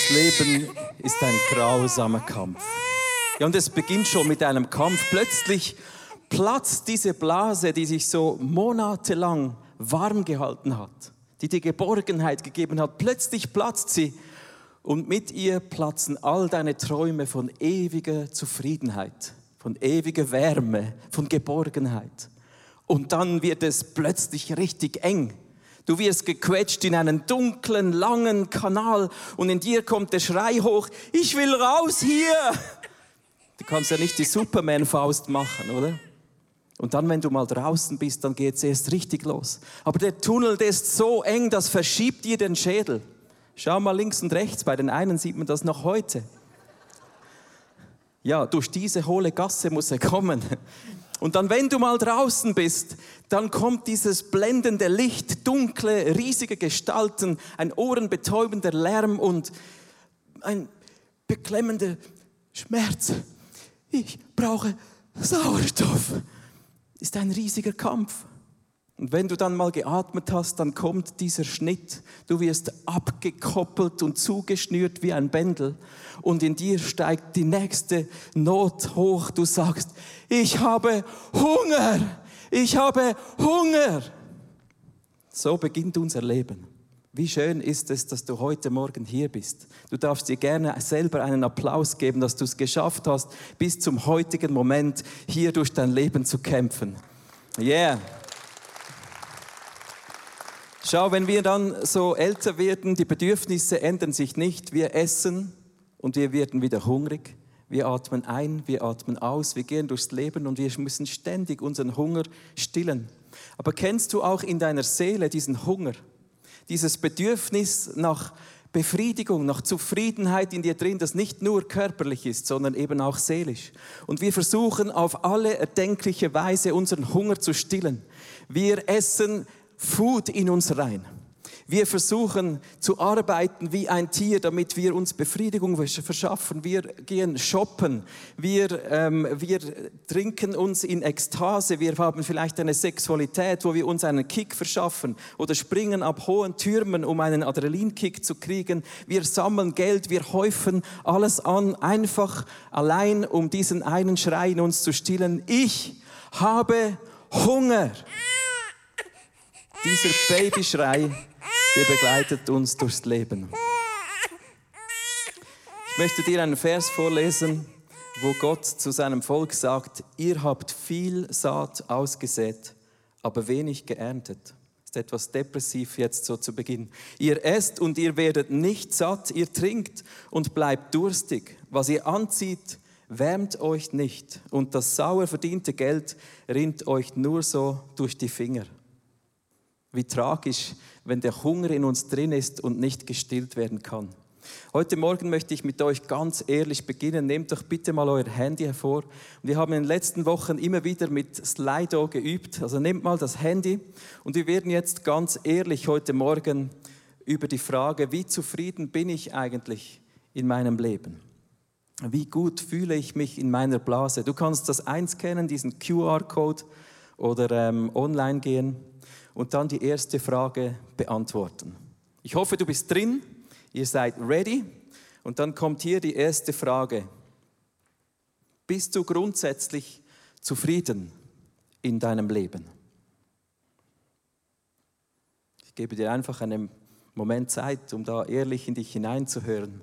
Das Leben ist ein grausamer Kampf. Ja, und es beginnt schon mit einem Kampf. Plötzlich platzt diese Blase, die sich so monatelang warm gehalten hat, die dir Geborgenheit gegeben hat. Plötzlich platzt sie und mit ihr platzen all deine Träume von ewiger Zufriedenheit, von ewiger Wärme, von Geborgenheit. Und dann wird es plötzlich richtig eng. Du wirst gequetscht in einen dunklen, langen Kanal und in dir kommt der Schrei hoch, ich will raus hier. Du kannst ja nicht die Superman-Faust machen, oder? Und dann, wenn du mal draußen bist, dann geht es erst richtig los. Aber der Tunnel, der ist so eng, das verschiebt dir den Schädel. Schau mal links und rechts, bei den einen sieht man das noch heute. Ja, durch diese hohle Gasse muss er kommen. Und dann, wenn du mal draußen bist, dann kommt dieses blendende Licht, dunkle, riesige Gestalten, ein ohrenbetäubender Lärm und ein beklemmender Schmerz. Ich brauche Sauerstoff. Ist ein riesiger Kampf. Und wenn du dann mal geatmet hast, dann kommt dieser Schnitt. Du wirst abgekoppelt und zugeschnürt wie ein Bändel. Und in dir steigt die nächste Not hoch. Du sagst, ich habe Hunger. Ich habe Hunger. So beginnt unser Leben. Wie schön ist es, dass du heute Morgen hier bist. Du darfst dir gerne selber einen Applaus geben, dass du es geschafft hast, bis zum heutigen Moment hier durch dein Leben zu kämpfen. Yeah. Schau, wenn wir dann so älter werden, die Bedürfnisse ändern sich nicht. Wir essen und wir werden wieder hungrig. Wir atmen ein, wir atmen aus, wir gehen durchs Leben und wir müssen ständig unseren Hunger stillen. Aber kennst du auch in deiner Seele diesen Hunger? Dieses Bedürfnis nach Befriedigung, nach Zufriedenheit in dir drin, das nicht nur körperlich ist, sondern eben auch seelisch. Und wir versuchen auf alle erdenkliche Weise unseren Hunger zu stillen. Wir essen Food in uns rein. Wir versuchen zu arbeiten wie ein Tier, damit wir uns Befriedigung verschaffen. Wir gehen shoppen, wir trinken uns in Ekstase, wir haben vielleicht eine Sexualität, wo wir uns einen Kick verschaffen oder springen ab hohen Türmen, um einen Adrenalinkick zu kriegen. Wir sammeln Geld, wir häufen alles an, einfach allein, um diesen einen Schrei in uns zu stillen. Ich habe Hunger. Dieser Babyschrei, der begleitet uns durchs Leben. Ich möchte dir einen Vers vorlesen, wo Gott zu seinem Volk sagt, ihr habt viel Saat ausgesät, aber wenig geerntet. Das ist etwas depressiv jetzt so zu Beginn. Ihr esst und ihr werdet nicht satt, ihr trinkt und bleibt durstig. Was ihr anzieht, wärmt euch nicht und das sauer verdiente Geld rinnt euch nur so durch die Finger. Wie tragisch, wenn der Hunger in uns drin ist und nicht gestillt werden kann. Heute Morgen möchte ich mit euch ganz ehrlich beginnen. Nehmt doch bitte mal euer Handy hervor. Wir haben in den letzten Wochen immer wieder mit Slido geübt. Also nehmt mal das Handy und wir werden jetzt ganz ehrlich heute Morgen über die Frage, wie zufrieden bin ich eigentlich in meinem Leben? Wie gut fühle ich mich in meiner Blase? Du kannst das einscannen, diesen QR-Code oder online gehen. Und dann die erste Frage beantworten. Ich hoffe, du bist drin, ihr seid ready. Und dann kommt hier die erste Frage. Bist du grundsätzlich zufrieden in deinem Leben? Ich gebe dir einfach einen Moment Zeit, um da ehrlich in dich hineinzuhören.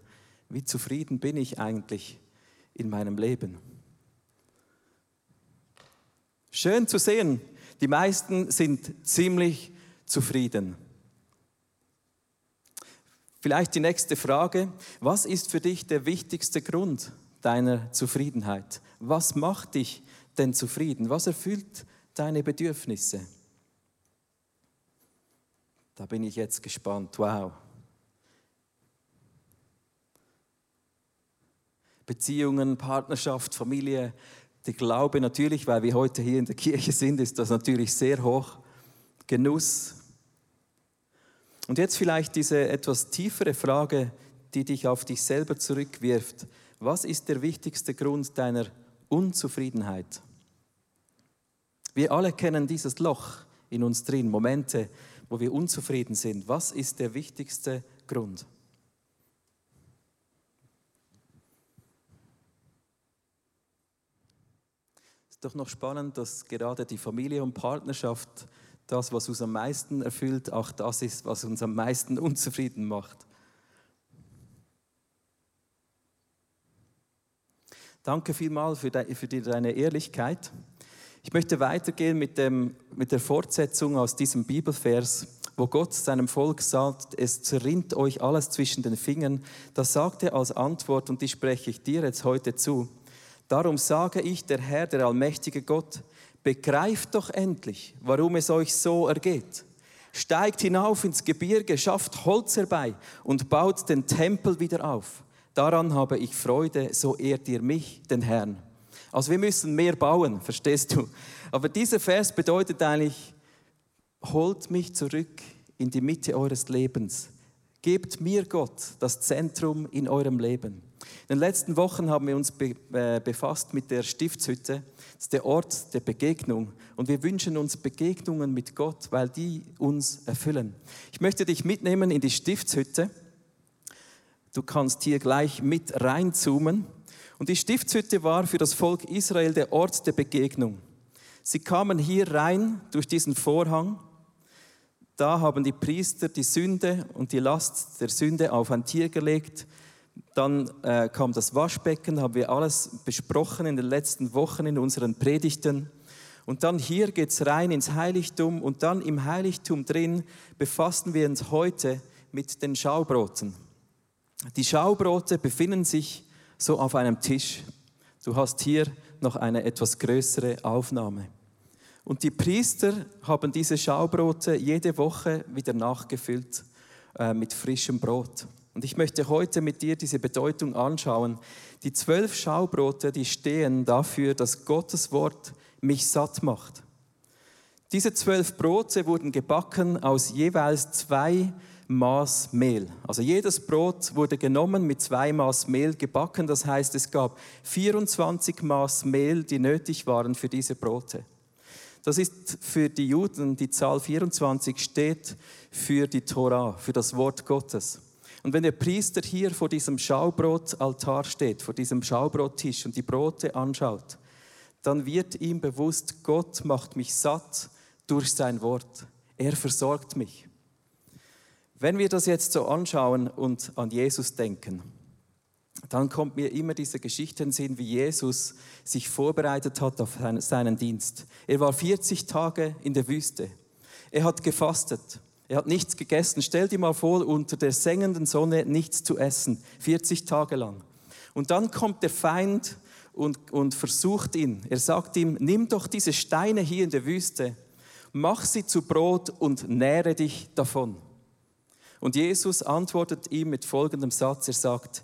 Wie zufrieden bin ich eigentlich in meinem Leben? Schön zu sehen. Die meisten sind ziemlich zufrieden. Vielleicht die nächste Frage. Was ist für dich der wichtigste Grund deiner Zufriedenheit? Was macht dich denn zufrieden? Was erfüllt deine Bedürfnisse? Da bin ich jetzt gespannt. Wow. Beziehungen, Partnerschaft, Familie, der Glaube natürlich, weil wir heute hier in der Kirche sind, ist das natürlich sehr hoch. Genuss. Und jetzt vielleicht diese etwas tiefere Frage, die dich auf dich selber zurückwirft. Was ist der wichtigste Grund deiner Unzufriedenheit? Wir alle kennen dieses Loch in uns drin, Momente, wo wir unzufrieden sind. Was ist der wichtigste Grund? doch noch spannend, dass gerade die Familie und Partnerschaft das, was uns am meisten erfüllt, auch das ist, was uns am meisten unzufrieden macht. Danke vielmals für deine Ehrlichkeit. Ich möchte weitergehen mit der Fortsetzung aus diesem Bibelvers, wo Gott seinem Volk sagt, es zerrinnt euch alles zwischen den Fingern. Das sagt er als Antwort und die spreche ich dir jetzt heute zu. Darum sage ich, der Herr, der allmächtige Gott, begreift doch endlich, warum es euch so ergeht. Steigt hinauf ins Gebirge, schafft Holz herbei und baut den Tempel wieder auf. Daran habe ich Freude, so ehrt ihr mich, den Herrn. Also wir müssen mehr bauen, verstehst du? Aber dieser Vers bedeutet eigentlich, holt mich zurück in die Mitte eures Lebens. Gebt mir Gott das Zentrum in eurem Leben. In den letzten Wochen haben wir uns befasst mit der Stiftshütte. Das ist der Ort der Begegnung. Und wir wünschen uns Begegnungen mit Gott, weil die uns erfüllen. Ich möchte dich mitnehmen in die Stiftshütte. Du kannst hier gleich mit reinzoomen. Und die Stiftshütte war für das Volk Israel der Ort der Begegnung. Sie kamen hier rein durch diesen Vorhang. Da haben die Priester die Sünde und die Last der Sünde auf ein Tier gelegt. Dann kam das Waschbecken, haben wir alles besprochen in den letzten Wochen in unseren Predigten. Und dann hier geht es rein ins Heiligtum. Und dann im Heiligtum drin befassen wir uns heute mit den Schaubroten. Die Schaubrote befinden sich so auf einem Tisch. Du hast hier noch eine etwas größere Aufnahme. Und die Priester haben diese Schaubrote jede Woche wieder nachgefüllt mit frischem Brot. Und ich möchte heute mit dir diese Bedeutung anschauen. Die 12 Schaubrote, die stehen dafür, dass Gottes Wort mich satt macht. Diese 12 Brote wurden gebacken aus jeweils 2 Maß Mehl. Also jedes Brot wurde genommen, mit 2 Maß Mehl gebacken. Das heißt, es gab 24 Maß Mehl, die nötig waren für diese Brote. Das ist für die Juden, die Zahl 24 steht für die Tora, für das Wort Gottes. Und wenn der Priester hier vor diesem Schaubrotaltar steht, vor diesem Schaubrottisch und die Brote anschaut, dann wird ihm bewusst, Gott macht mich satt durch sein Wort. Er versorgt mich. Wenn wir das jetzt so anschauen und an Jesus denken, dann kommt mir immer diese Geschichte in den Sinn, wie Jesus sich vorbereitet hat auf seinen Dienst. Er war 40 Tage in der Wüste. Er hat gefastet. Er hat nichts gegessen. Stell dir mal vor, unter der sengenden Sonne nichts zu essen. 40 Tage lang. Und dann kommt der Feind und versucht ihn. Er sagt ihm, nimm doch diese Steine hier in der Wüste, mach sie zu Brot und nähre dich davon. Und Jesus antwortet ihm mit folgendem Satz, er sagt,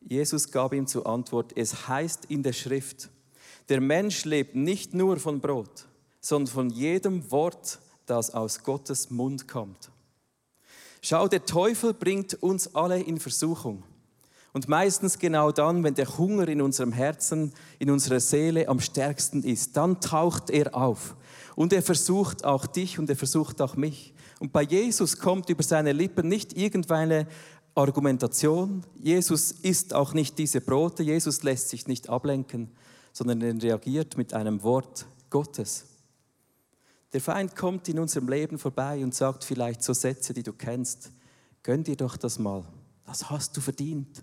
Jesus gab ihm zur Antwort, es heißt in der Schrift, der Mensch lebt nicht nur von Brot, sondern von jedem Wort, das aus Gottes Mund kommt. Schau, der Teufel bringt uns alle in Versuchung. Und meistens genau dann, wenn der Hunger in unserem Herzen, in unserer Seele am stärksten ist, dann taucht er auf. Und er versucht auch dich und er versucht auch mich. Und bei Jesus kommt über seine Lippen nicht irgendeine Argumentation. Jesus isst auch nicht diese Brote. Jesus lässt sich nicht ablenken, sondern er reagiert mit einem Wort Gottes. Der Feind kommt in unserem Leben vorbei und sagt vielleicht so Sätze, die du kennst. Gönn dir doch das mal. Das hast du verdient.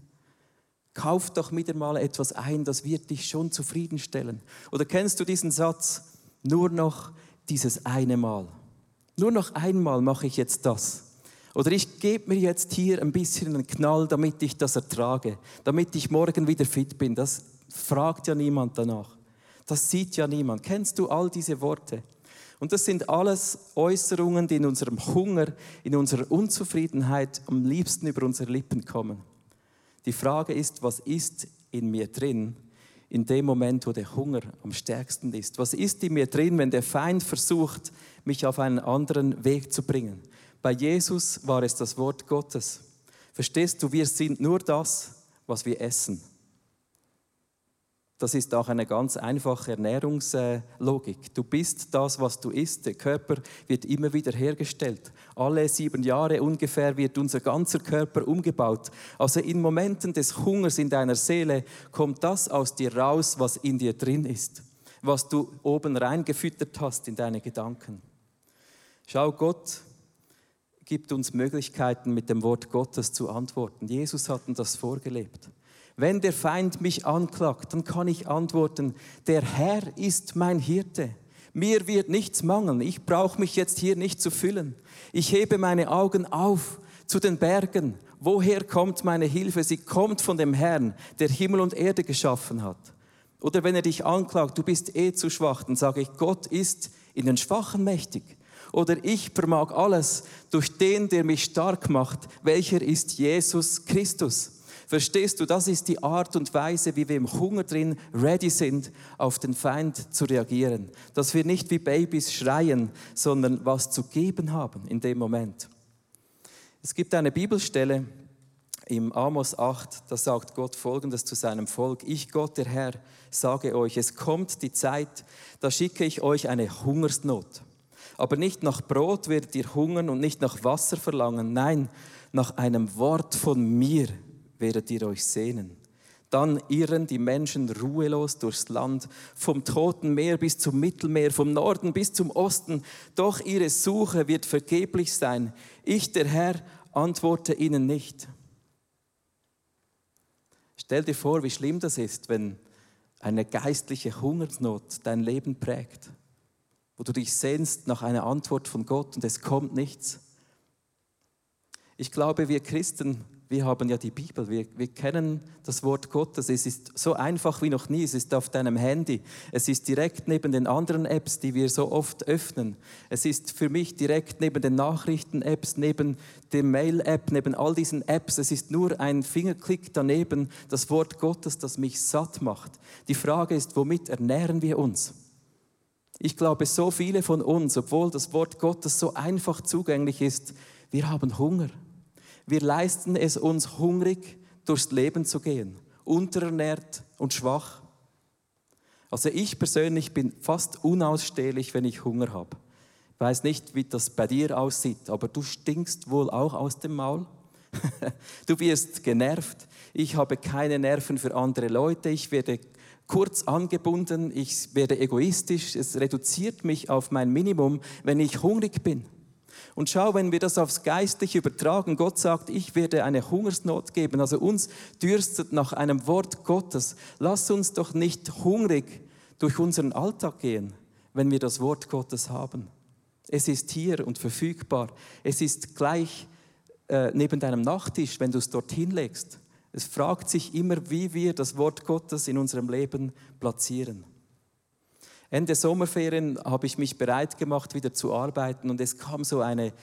Kauf doch wieder mal etwas ein, das wird dich schon zufriedenstellen. Oder kennst du diesen Satz? Nur noch dieses eine Mal. Nur noch einmal mache ich jetzt das. Oder ich gebe mir jetzt hier ein bisschen einen Knall, damit ich das ertrage, damit ich morgen wieder fit bin. Das fragt ja niemand danach. Das sieht ja niemand. Kennst du all diese Worte? Und das sind alles Äußerungen, die in unserem Hunger, in unserer Unzufriedenheit am liebsten über unsere Lippen kommen. Die Frage ist, was ist in mir drin? In dem Moment, wo der Hunger am stärksten ist. Was ist in mir drin, wenn der Feind versucht, mich auf einen anderen Weg zu bringen? Bei Jesus war es das Wort Gottes. Verstehst du, wir sind nur das, was wir essen. Das ist auch eine ganz einfache Ernährungslogik. Du bist das, was du isst. Der Körper wird immer wieder hergestellt. Alle 7 Jahre ungefähr wird unser ganzer Körper umgebaut. Also in Momenten des Hungers in deiner Seele kommt das aus dir raus, was in dir drin ist. was du oben reingefüttert hast in deine Gedanken. Schau, Gott gibt uns Möglichkeiten, mit dem Wort Gottes zu antworten. Jesus hat uns das vorgelebt. Wenn der Feind mich anklagt, dann kann ich antworten, der Herr ist mein Hirte. Mir wird nichts mangeln. Ich brauche mich jetzt hier nicht zu füllen. Ich hebe meine Augen auf zu den Bergen. Woher kommt meine Hilfe? Sie kommt von dem Herrn, der Himmel und Erde geschaffen hat. Oder wenn er dich anklagt, du bist zu schwach, dann sage ich, Gott ist in den Schwachen mächtig. Oder ich vermag alles durch den, der mich stark macht, welcher ist Jesus Christus. Verstehst du, das ist die Art und Weise, wie wir im Hunger drin ready sind, auf den Feind zu reagieren. Dass wir nicht wie Babys schreien, sondern was zu geben haben in dem Moment. Es gibt eine Bibelstelle im Amos 8, da sagt Gott Folgendes zu seinem Volk. Ich, Gott, der Herr, sage euch, es kommt die Zeit, da schicke ich euch eine Hungersnot. Aber nicht nach Brot werdet ihr hungern und nicht nach Wasser verlangen. Nein, nach einem Wort von mir werdet ihr euch sehnen. Dann irren die Menschen ruhelos durchs Land, vom Toten Meer bis zum Mittelmeer, vom Norden bis zum Osten. Doch ihre Suche wird vergeblich sein. Ich, der Herr, antworte ihnen nicht. Stell dir vor, wie schlimm das ist, wenn eine geistliche Hungersnot dein Leben prägt, wo du dich sehnst nach einer Antwort von Gott und es kommt nichts. Ich glaube, wir Christen, wir haben ja die Bibel, wir kennen das Wort Gottes. Es ist so einfach wie noch nie, es ist auf deinem Handy. Es ist direkt neben den anderen Apps, die wir so oft öffnen. Es ist für mich direkt neben den Nachrichten-Apps, neben dem Mail-App, neben all diesen Apps. Es ist nur ein Fingerklick daneben, das Wort Gottes, das mich satt macht. Die Frage ist, womit ernähren wir uns? Ich glaube, so viele von uns, obwohl das Wort Gottes so einfach zugänglich ist, wir haben Hunger. Wir leisten es uns, hungrig durchs Leben zu gehen, unterernährt und schwach. Also ich persönlich bin fast unausstehlich, wenn ich Hunger habe. Ich weiß nicht, wie das bei dir aussieht, aber du stinkst wohl auch aus dem Maul. Du wirst genervt. Ich habe keine Nerven für andere Leute. Ich werde kurz angebunden. Ich werde egoistisch. Es reduziert mich auf mein Minimum, wenn ich hungrig bin. Und schau, wenn wir das aufs Geistliche übertragen, Gott sagt, ich werde eine Hungersnot geben. Also uns dürstet nach einem Wort Gottes. Lass uns doch nicht hungrig durch unseren Alltag gehen, wenn wir das Wort Gottes haben. Es ist hier und verfügbar. Es ist gleich neben deinem Nachttisch, wenn du es dorthin legst. Es fragt sich immer, wie wir das Wort Gottes in unserem Leben platzieren. Ende Sommerferien habe ich mich bereit gemacht, wieder zu arbeiten und es kam so ein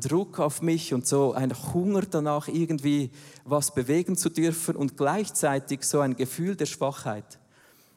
Druck auf mich und so ein Hunger danach, irgendwie was bewegen zu dürfen und gleichzeitig so ein Gefühl der Schwachheit.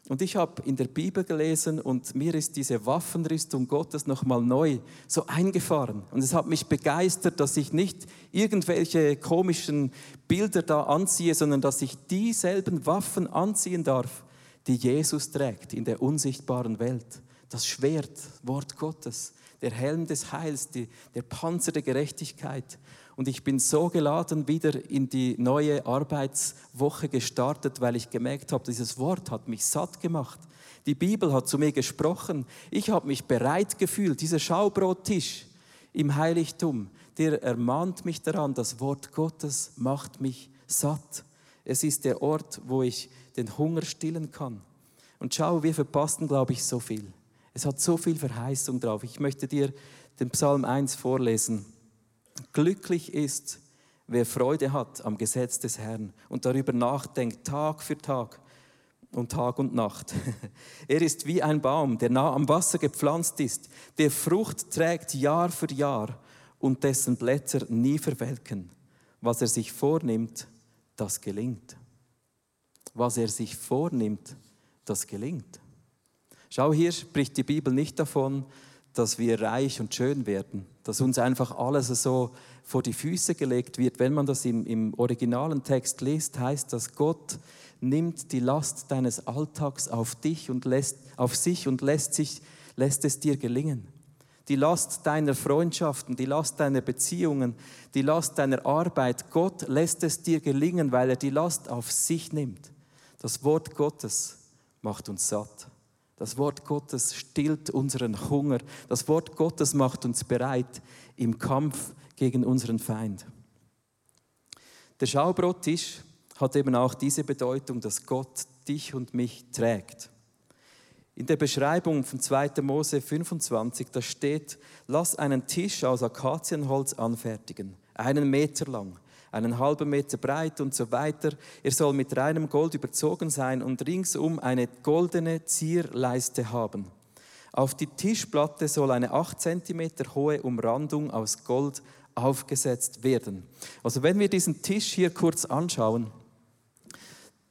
Und ich habe in der Bibel gelesen und mir ist diese Waffenrüstung Gottes nochmal neu so eingefahren. Und es hat mich begeistert, dass ich nicht irgendwelche komischen Bilder da anziehe, sondern dass ich dieselben Waffen anziehen darf, die Jesus trägt in der unsichtbaren Welt. Das Schwert, Wort Gottes, der Helm des Heils, der Panzer der Gerechtigkeit. Und ich bin so geladen wieder in die neue Arbeitswoche gestartet, weil ich gemerkt habe, dieses Wort hat mich satt gemacht. Die Bibel hat zu mir gesprochen. Ich habe mich bereit gefühlt. Dieser Schaubrottisch im Heiligtum, der ermahnt mich daran, das Wort Gottes macht mich satt. Es ist der Ort, wo ich den Hunger stillen kann. Und schau, wir verpassen, glaube ich, so viel. Es hat so viel Verheißung drauf. Ich möchte dir den Psalm 1 vorlesen. Glücklich ist, wer Freude hat am Gesetz des Herrn und darüber nachdenkt, Tag für Tag und Nacht. Er ist wie ein Baum, der nah am Wasser gepflanzt ist, der Frucht trägt Jahr für Jahr und dessen Blätter nie verwelken. Was er sich vornimmt, das gelingt. Was er sich vornimmt, das gelingt. Schau, hier spricht die Bibel nicht davon, dass wir reich und schön werden, dass uns einfach alles so vor die Füße gelegt wird. Wenn man das im originalen Text liest, heißt das, Gott nimmt die Last deines Alltags auf sich und lässt es dir gelingen. Die Last deiner Freundschaften, die Last deiner Beziehungen, die Last deiner Arbeit. Gott lässt es dir gelingen, weil er die Last auf sich nimmt. Das Wort Gottes macht uns satt. Das Wort Gottes stillt unseren Hunger. Das Wort Gottes macht uns bereit im Kampf gegen unseren Feind. Der Schaubrottisch hat eben auch diese Bedeutung, dass Gott dich und mich trägt. In der Beschreibung von 2. Mose 25, da steht: Lass einen Tisch aus Akazienholz anfertigen, 1 Meter lang, 1,5 Meter breit und so weiter. Er soll mit reinem Gold überzogen sein und ringsum eine goldene Zierleiste haben. Auf die Tischplatte soll eine 8 cm hohe Umrandung aus Gold aufgesetzt werden. Also wenn wir diesen Tisch hier kurz anschauen,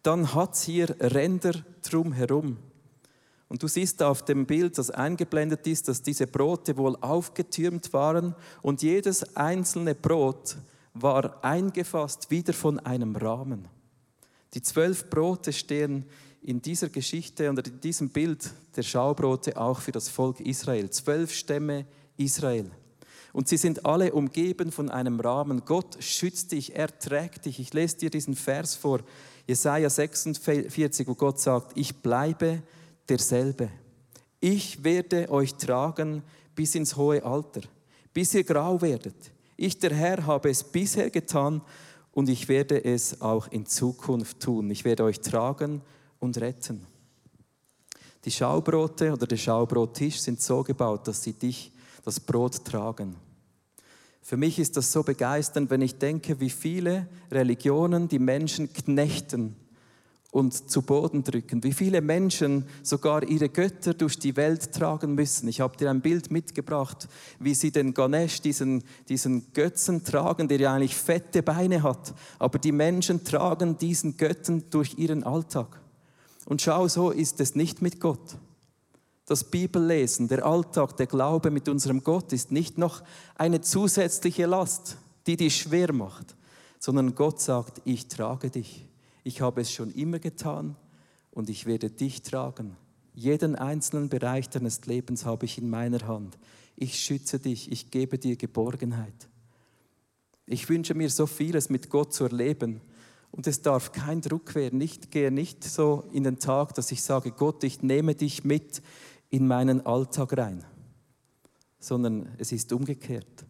dann hat es hier Ränder drumherum. Und du siehst auf dem Bild, das eingeblendet ist, dass diese Brote wohl aufgetürmt waren und jedes einzelne Brot war eingefasst wieder von einem Rahmen. Die 12 Brote stehen in dieser Geschichte und in diesem Bild der Schaubrote auch für das Volk Israel. 12 Stämme Israel. Und sie sind alle umgeben von einem Rahmen. Gott schützt dich, er trägt dich. Ich lese dir diesen Vers vor, Jesaja 46, wo Gott sagt: Ich bleibe derselbe. Ich werde euch tragen bis ins hohe Alter, bis ihr grau werdet. Ich, der Herr, habe es bisher getan und ich werde es auch in Zukunft tun. Ich werde euch tragen und retten. Die Schaubrote oder der Schaubrottisch sind so gebaut, dass sie dich, das Brot, tragen. Für mich ist das so begeisternd, wenn ich denke, wie viele Religionen die Menschen knechten und zu Boden drücken, wie viele Menschen sogar ihre Götter durch die Welt tragen müssen. Ich habe dir ein Bild mitgebracht, wie sie den Ganesh, diesen Götzen tragen, der ja eigentlich fette Beine hat. Aber die Menschen tragen diesen Götzen durch ihren Alltag. Und schau, so ist es nicht mit Gott. Das Bibellesen, der Alltag, der Glaube mit unserem Gott ist nicht noch eine zusätzliche Last, die dich schwer macht, sondern Gott sagt: Ich trage dich. Ich habe es schon immer getan und ich werde dich tragen. Jeden einzelnen Bereich deines Lebens habe ich in meiner Hand. Ich schütze dich, ich gebe dir Geborgenheit. Ich wünsche mir so vieles mit Gott zu erleben. Und es darf kein Druck werden. Ich gehe nicht so in den Tag, dass ich sage: Gott, ich nehme dich mit in meinen Alltag rein. Sondern es ist umgekehrt.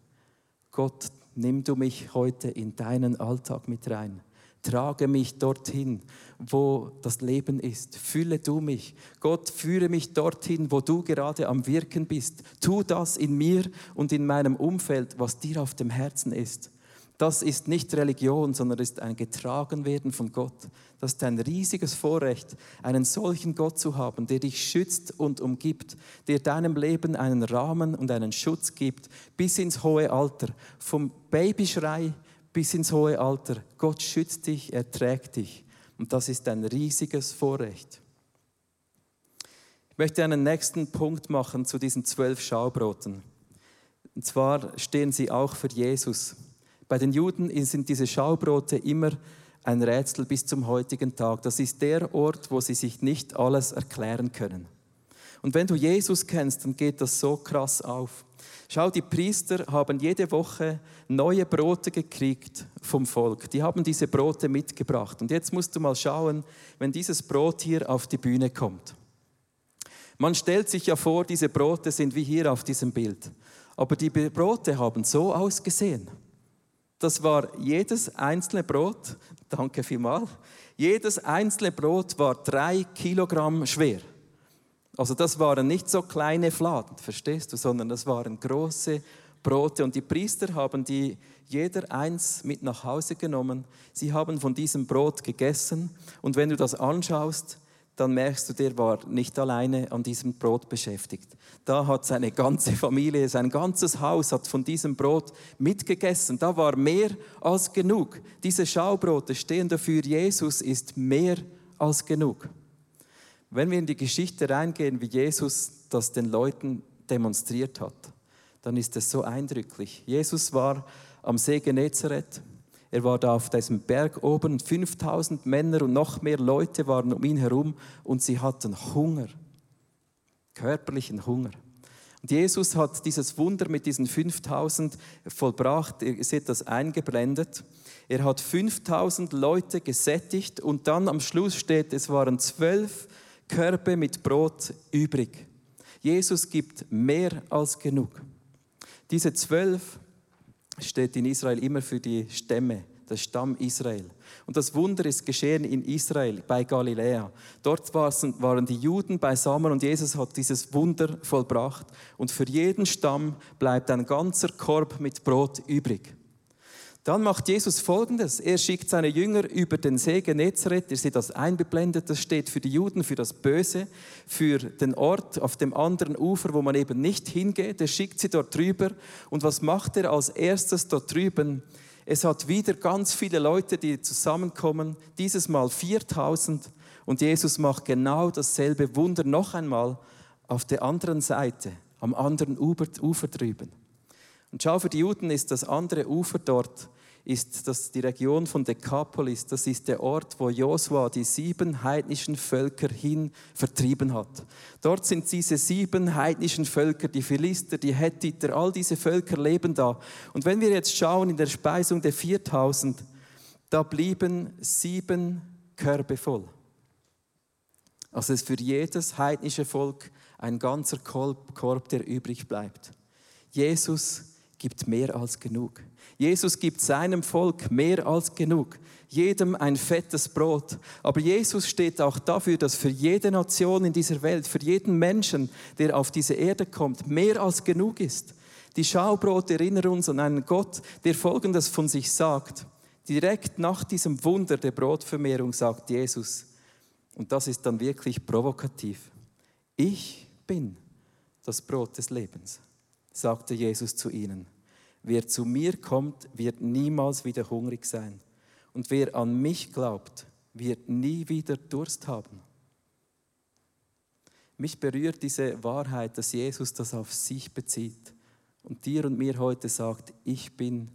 Gott, nimm du mich heute in deinen Alltag mit rein. Trage mich dorthin, wo das Leben ist. Fülle du mich. Gott, führe mich dorthin, wo du gerade am Wirken bist. Tu das in mir und in meinem Umfeld, was dir auf dem Herzen ist. Das ist nicht Religion, sondern ist ein Getragenwerden von Gott. Das ist ein riesiges Vorrecht, einen solchen Gott zu haben, der dich schützt und umgibt, der deinem Leben einen Rahmen und einen Schutz gibt, bis ins hohe Alter, vom Babyschrei bis ins hohe Alter. Gott schützt dich, er trägt dich. Und das ist ein riesiges Vorrecht. Ich möchte einen nächsten Punkt machen zu diesen 12 Schaubroten. Und zwar stehen sie auch für Jesus. Bei den Juden sind diese Schaubrote immer ein Rätsel bis zum heutigen Tag. Das ist der Ort, wo sie sich nicht alles erklären können. Und wenn du Jesus kennst, dann geht das so krass auf. Schau, die Priester haben jede Woche neue Brote gekriegt vom Volk. Die haben diese Brote mitgebracht. Und jetzt musst du mal schauen, wenn dieses Brot hier auf die Bühne kommt. Man stellt sich ja vor, diese Brote sind wie hier auf diesem Bild. Aber die Brote haben so ausgesehen. Das war jedes einzelne Brot, danke vielmals, jedes einzelne Brot war 3 Kilogramm schwer. Also das waren nicht so kleine Fladen, verstehst du, sondern das waren große Brote. Und die Priester haben die jeder eins mit nach Hause genommen. Sie haben von diesem Brot gegessen. Und wenn du das anschaust, dann merkst du, der war nicht alleine an diesem Brot beschäftigt. Da hat seine ganze Familie, sein ganzes Haus hat von diesem Brot mitgegessen. Da war mehr als genug. Diese Schaubrote stehen dafür, Jesus ist mehr als genug. Wenn wir in die Geschichte reingehen, wie Jesus das den Leuten demonstriert hat, dann ist es so eindrücklich. Jesus war am See Genezareth. Er war da auf diesem Berg oben. 5000 Männer und noch mehr Leute waren um ihn herum und sie hatten Hunger, körperlichen Hunger. Und Jesus hat dieses Wunder mit diesen 5000 vollbracht. Ihr seht das eingeblendet. Er hat 5000 Leute gesättigt und dann am Schluss steht, es waren 12 Körbe mit Brot übrig. Jesus gibt mehr als genug. Diese 12 steht in Israel immer für die Stämme, das Stamm Israel. Und das Wunder ist geschehen in Israel, bei Galiläa. Dort waren die Juden beisammen und Jesus hat dieses Wunder vollbracht. Und für jeden Stamm bleibt ein ganzer Korb mit Brot übrig. Dann macht Jesus Folgendes. Er schickt seine Jünger über den See Genezareth. Ihr seht das eingeblendet. Das steht für die Juden, für das Böse, für den Ort auf dem anderen Ufer, wo man eben nicht hingeht. Er schickt sie dort drüber. Und was macht er als erstes dort drüben? Es hat wieder ganz viele Leute, die zusammenkommen. Dieses Mal 4000. Und Jesus macht genau dasselbe Wunder noch einmal auf der anderen Seite, am anderen Ufer drüben. Und schau, für die Juden ist das andere Ufer dort, ist das die Region von Dekapolis, das ist der Ort, wo Josua die 7 heidnischen Völker hin vertrieben hat. Dort sind diese 7 heidnischen Völker, die Philister, die Hethiter, all diese Völker leben da. Und wenn wir jetzt schauen in der Speisung der 4000, da blieben 7 Körbe voll. Also es ist für jedes heidnische Volk ein ganzer Korb, der übrig bleibt. Jesus gibt mehr als genug. Jesus gibt seinem Volk mehr als genug. Jedem ein fettes Brot. Aber Jesus steht auch dafür, dass für jede Nation in dieser Welt, für jeden Menschen, der auf diese Erde kommt, mehr als genug ist. Die Schaubrote erinnern uns an einen Gott, der Folgendes von sich sagt. Direkt nach diesem Wunder der Brotvermehrung sagt Jesus, und das ist dann wirklich provokativ: Ich bin das Brot des Lebens, sagte Jesus zu ihnen. Wer zu mir kommt, wird niemals wieder hungrig sein. Und wer an mich glaubt, wird nie wieder Durst haben. Mich berührt diese Wahrheit, dass Jesus das auf sich bezieht und dir und mir heute sagt, ich bin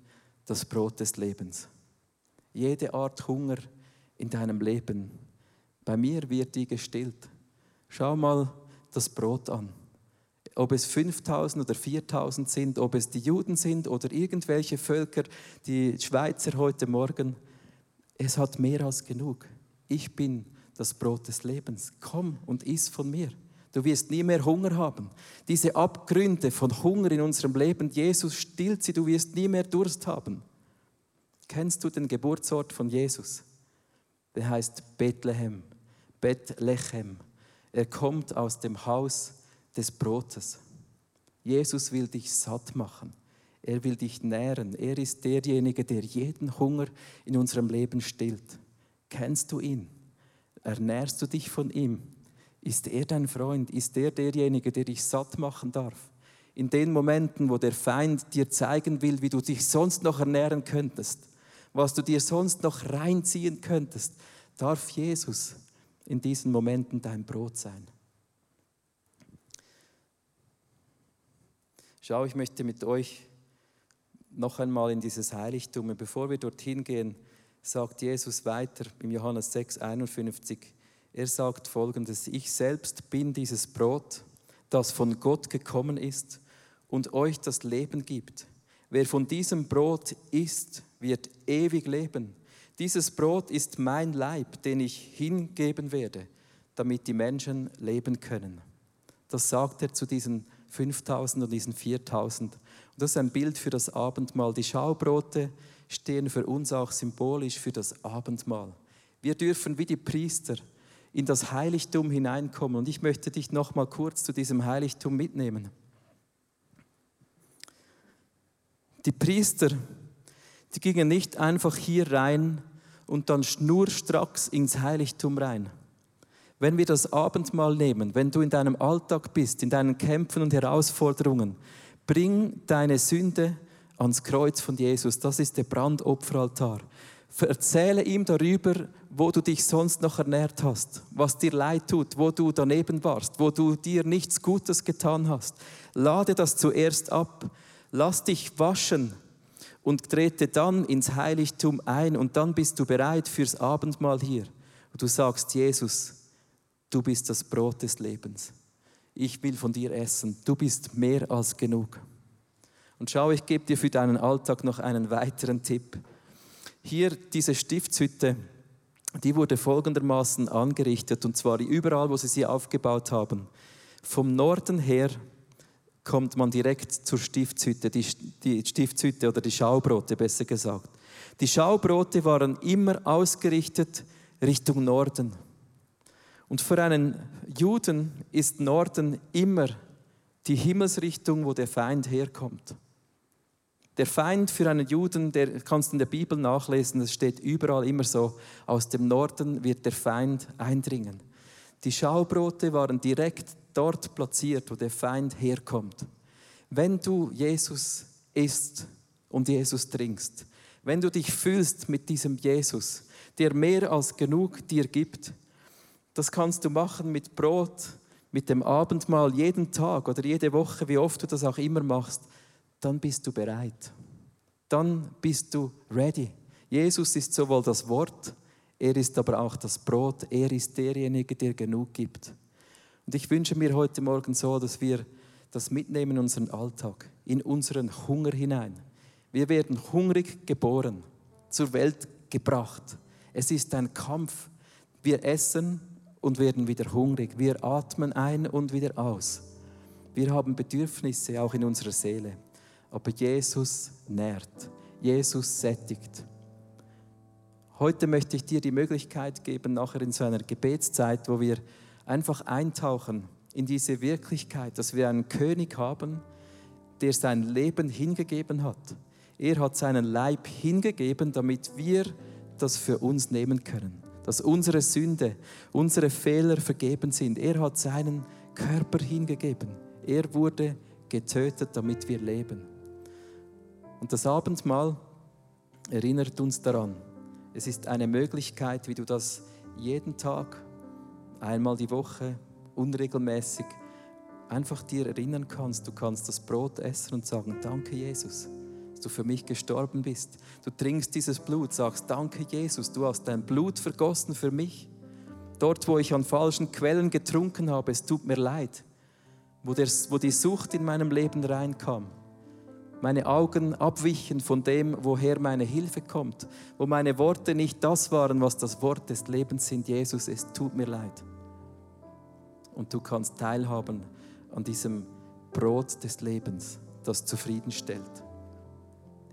das Brot des Lebens. Jede Art Hunger in deinem Leben, bei mir wird die gestillt. Schau mal das Brot an. Ob es 5000 oder 4000 sind, ob es die Juden sind oder irgendwelche Völker, die Schweizer heute Morgen, es hat mehr als genug. Ich bin das Brot des Lebens. Komm und iss von mir. Du wirst nie mehr Hunger haben. Diese Abgründe von Hunger in unserem Leben, Jesus stillt sie, du wirst nie mehr Durst haben. Kennst du den Geburtsort von Jesus? Der heißt Bethlehem. Bethlehem. Er kommt aus dem Haus des Brotes. Jesus will dich satt machen. Er will dich nähren. Er ist derjenige, der jeden Hunger in unserem Leben stillt. Kennst du ihn? Ernährst du dich von ihm? Ist er dein Freund? Ist er derjenige, der dich satt machen darf? In den Momenten, wo der Feind dir zeigen will, wie du dich sonst noch ernähren könntest, was du dir sonst noch reinziehen könntest, darf Jesus in diesen Momenten dein Brot sein. Schau, ich möchte mit euch noch einmal in dieses Heiligtum. Und bevor wir dorthin gehen, sagt Jesus weiter im Johannes 6,51. Er sagt Folgendes: Ich selbst bin dieses Brot, das von Gott gekommen ist und euch das Leben gibt. Wer von diesem Brot isst, wird ewig leben. Dieses Brot ist mein Leib, den ich hingeben werde, damit die Menschen leben können. Das sagt er zu diesen 5000 und diesen 4000. Und das ist ein Bild für das Abendmahl. Die Schaubrote stehen für uns auch symbolisch für das Abendmahl. Wir dürfen wie die Priester in das Heiligtum hineinkommen. Und ich möchte dich noch mal kurz zu diesem Heiligtum mitnehmen. Die Priester, die gingen nicht einfach hier rein und dann schnurstracks ins Heiligtum rein. Wenn wir das Abendmahl nehmen, wenn du in deinem Alltag bist, in deinen Kämpfen und Herausforderungen, bring deine Sünde ans Kreuz von Jesus. Das ist der Brandopferaltar. Erzähle ihm darüber, wo du dich sonst noch ernährt hast, was dir leid tut, wo du daneben warst, wo du dir nichts Gutes getan hast. Lade das zuerst ab. Lass dich waschen und trete dann ins Heiligtum ein. Und dann bist du bereit fürs Abendmahl hier. Und du sagst, Jesus, du bist das Brot des Lebens. Ich will von dir essen. Du bist mehr als genug. Und schau, ich gebe dir für deinen Alltag noch einen weiteren Tipp. Hier diese Stiftshütte, die wurde folgendermaßen angerichtet, und zwar überall, wo sie aufgebaut haben. Vom Norden her kommt man direkt zur Stiftshütte, die Stiftshütte oder die Schaubrote besser gesagt. Die Schaubrote waren immer ausgerichtet Richtung Norden. Und für einen Juden ist Norden immer die Himmelsrichtung, wo der Feind herkommt. Der Feind für einen Juden, der kannst du in der Bibel nachlesen, das steht überall immer so, aus dem Norden wird der Feind eindringen. Die Schaubrote waren direkt dort platziert, wo der Feind herkommt. Wenn du Jesus isst und Jesus trinkst, wenn du dich fühlst mit diesem Jesus, der mehr als genug dir gibt, das kannst du machen mit Brot, mit dem Abendmahl, jeden Tag oder jede Woche, wie oft du das auch immer machst, dann bist du bereit. Dann bist du ready. Jesus ist sowohl das Wort, er ist aber auch das Brot. Er ist derjenige, der genug gibt. Und ich wünsche mir heute Morgen so, dass wir das mitnehmen in unseren Alltag, in unseren Hunger hinein. Wir werden hungrig geboren, zur Welt gebracht. Es ist ein Kampf. Wir essen und werden wieder hungrig. Wir atmen ein und wieder aus. Wir haben Bedürfnisse auch in unserer Seele. Aber Jesus nährt, Jesus sättigt. Heute möchte ich dir die Möglichkeit geben, nachher in so einer Gebetszeit, wo wir einfach eintauchen in diese Wirklichkeit, dass wir einen König haben, der sein Leben hingegeben hat. Er hat seinen Leib hingegeben, damit wir das für uns nehmen können. Dass unsere Sünde, unsere Fehler vergeben sind. Er hat seinen Körper hingegeben. Er wurde getötet, damit wir leben. Und das Abendmahl erinnert uns daran. Es ist eine Möglichkeit, wie du das jeden Tag, einmal die Woche, unregelmäßig, einfach dir erinnern kannst. Du kannst das Brot essen und sagen, danke Jesus, dass du für mich gestorben bist. Du trinkst dieses Blut, sagst, danke Jesus, du hast dein Blut vergossen für mich. Dort, wo ich an falschen Quellen getrunken habe, es tut mir leid. Wo die Sucht in meinem Leben reinkam. Meine Augen abwichen von dem, woher meine Hilfe kommt. Wo meine Worte nicht das waren, was das Wort des Lebens sind. Jesus, es tut mir leid. Und du kannst teilhaben an diesem Brot des Lebens, das zufriedenstellt.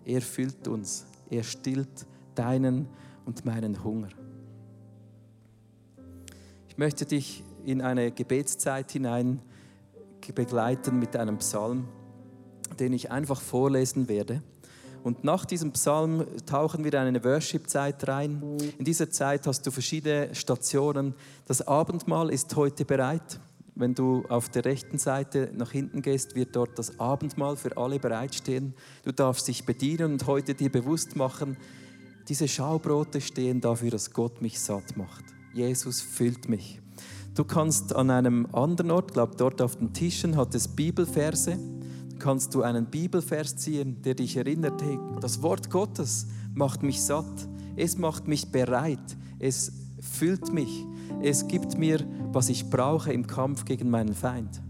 Er füllt uns. Er stillt deinen und meinen Hunger. Ich möchte dich in eine Gebetszeit hinein begleiten mit einem Psalm, den ich einfach vorlesen werde. Und nach diesem Psalm tauchen wir in eine Worship-Zeit rein. In dieser Zeit hast du verschiedene Stationen. Das Abendmahl ist heute bereit. Wenn du auf der rechten Seite nach hinten gehst, wird dort das Abendmahl für alle bereitstehen. Du darfst dich bedienen und heute dir bewusst machen, diese Schaubrote stehen dafür, dass Gott mich satt macht. Jesus füllt mich. Du kannst an einem anderen Ort, glaube dort auf den Tischen, hat es Bibelverse. Kannst du einen Bibelvers ziehen, der dich erinnert, hey, das Wort Gottes macht mich satt. Es macht mich bereit. Es füllt mich. Es gibt mir, was ich brauche im Kampf gegen meinen Feind.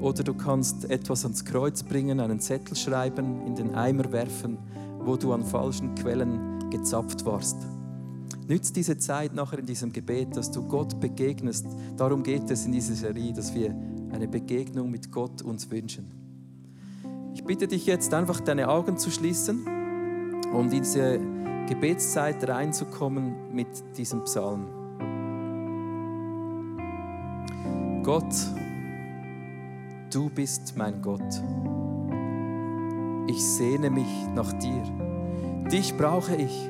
Oder du kannst etwas ans Kreuz bringen, einen Zettel schreiben, in den Eimer werfen, wo du an falschen Quellen gezapft warst. Nützt diese Zeit nachher in diesem Gebet, dass du Gott begegnest. Darum geht es in dieser Serie, dass wir eine Begegnung mit Gott uns wünschen. Ich bitte dich jetzt einfach, deine Augen zu schließen, um in diese Gebetszeit reinzukommen mit diesem Psalm. Gott, du bist mein Gott. Ich sehne mich nach dir. Dich brauche ich.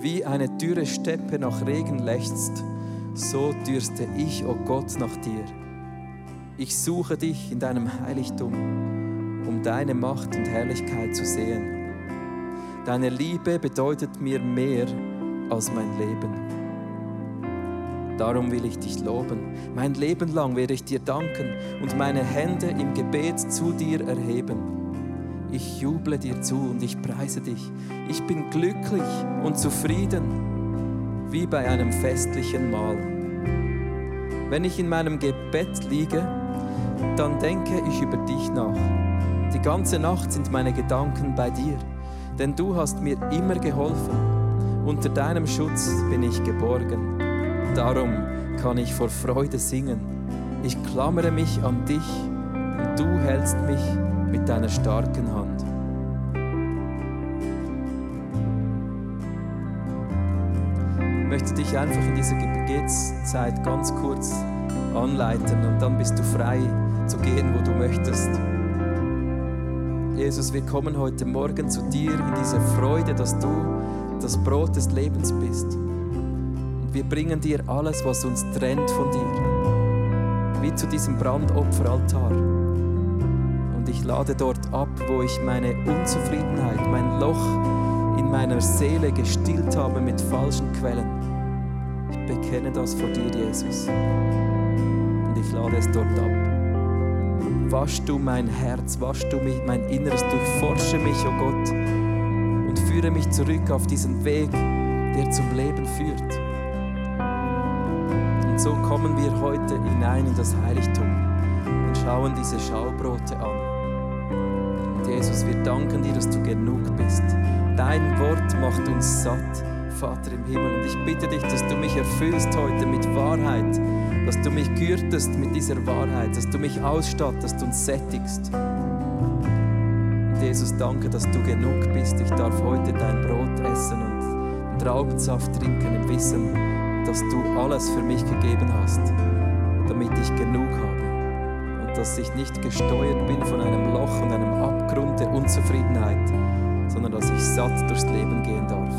Wie eine dürre Steppe nach Regen lechzt, so dürste ich, o Gott, nach dir. Ich suche dich in deinem Heiligtum, um deine Macht und Herrlichkeit zu sehen. Deine Liebe bedeutet mir mehr als mein Leben. Darum will ich dich loben. Mein Leben lang werde ich dir danken und meine Hände im Gebet zu dir erheben. Ich juble dir zu und ich preise dich. Ich bin glücklich und zufrieden, wie bei einem festlichen Mahl. Wenn ich in meinem Bett liege, dann denke ich über dich nach. Die ganze Nacht sind meine Gedanken bei dir, denn du hast mir immer geholfen Unter deinem Schutz bin ich geborgen. Darum kann ich vor Freude singen. Ich klammere mich an dich und du hältst mich mit deiner starken Hand. Ich möchte dich einfach in dieser Gebetszeit ganz kurz anleiten und dann bist du frei zu gehen, wo du möchtest. Jesus, wir kommen heute Morgen zu dir in dieser Freude, dass du das Brot des Lebens bist. Und wir bringen dir alles, was uns trennt von dir, wie zu diesem Brandopferaltar. Und ich lade dort ab, wo ich meine Unzufriedenheit, mein Loch in meiner Seele gestillt habe mit falschen Quellen. Ich bekenne das vor dir, Jesus. Und ich lade es dort ab. Wasch du mein Herz, wasch du mich, mein Inneres, durchforsche mich, oh Gott, und führe mich zurück auf diesen Weg, der zum Leben führt. Und so kommen wir heute hinein in das Heiligtum und schauen diese Schaubrote an. Und Jesus, wir danken dir, dass du genug bist. Dein Wort macht uns satt, Vater im Himmel. Und ich bitte dich, dass du mich erfüllst heute mit Wahrheit, dass du mich gürtest mit dieser Wahrheit, dass du mich ausstattest und sättigst. Und Jesus, danke, dass du genug bist. Ich darf heute dein Brot essen und Traubensaft trinken im Wissen, dass du alles für mich gegeben hast, damit ich genug habe. Und dass ich nicht gesteuert bin von einem Loch und einem Abgrund der Unzufriedenheit, sondern dass ich satt durchs Leben gehen darf.